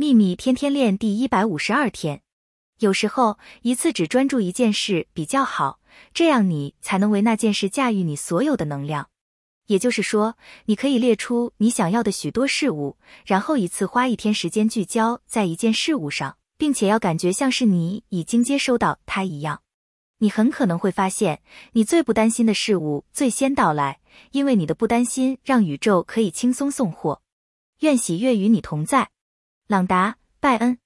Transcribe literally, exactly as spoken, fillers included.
秘密天天练第一百五十二天。有时候一次只专注一件事比较好，这样你才能为那件事驾驭你所有的能量。也就是说，你可以列出你想要的许多事物，然后一次花一天时间聚焦在一件事物上，并且要感觉像是你已经接收到它一样。你很可能会发现，你最不担心的事物最先到来，因为你的不担心让宇宙可以轻松送货。愿喜悦与你同在。朗达·拜恩。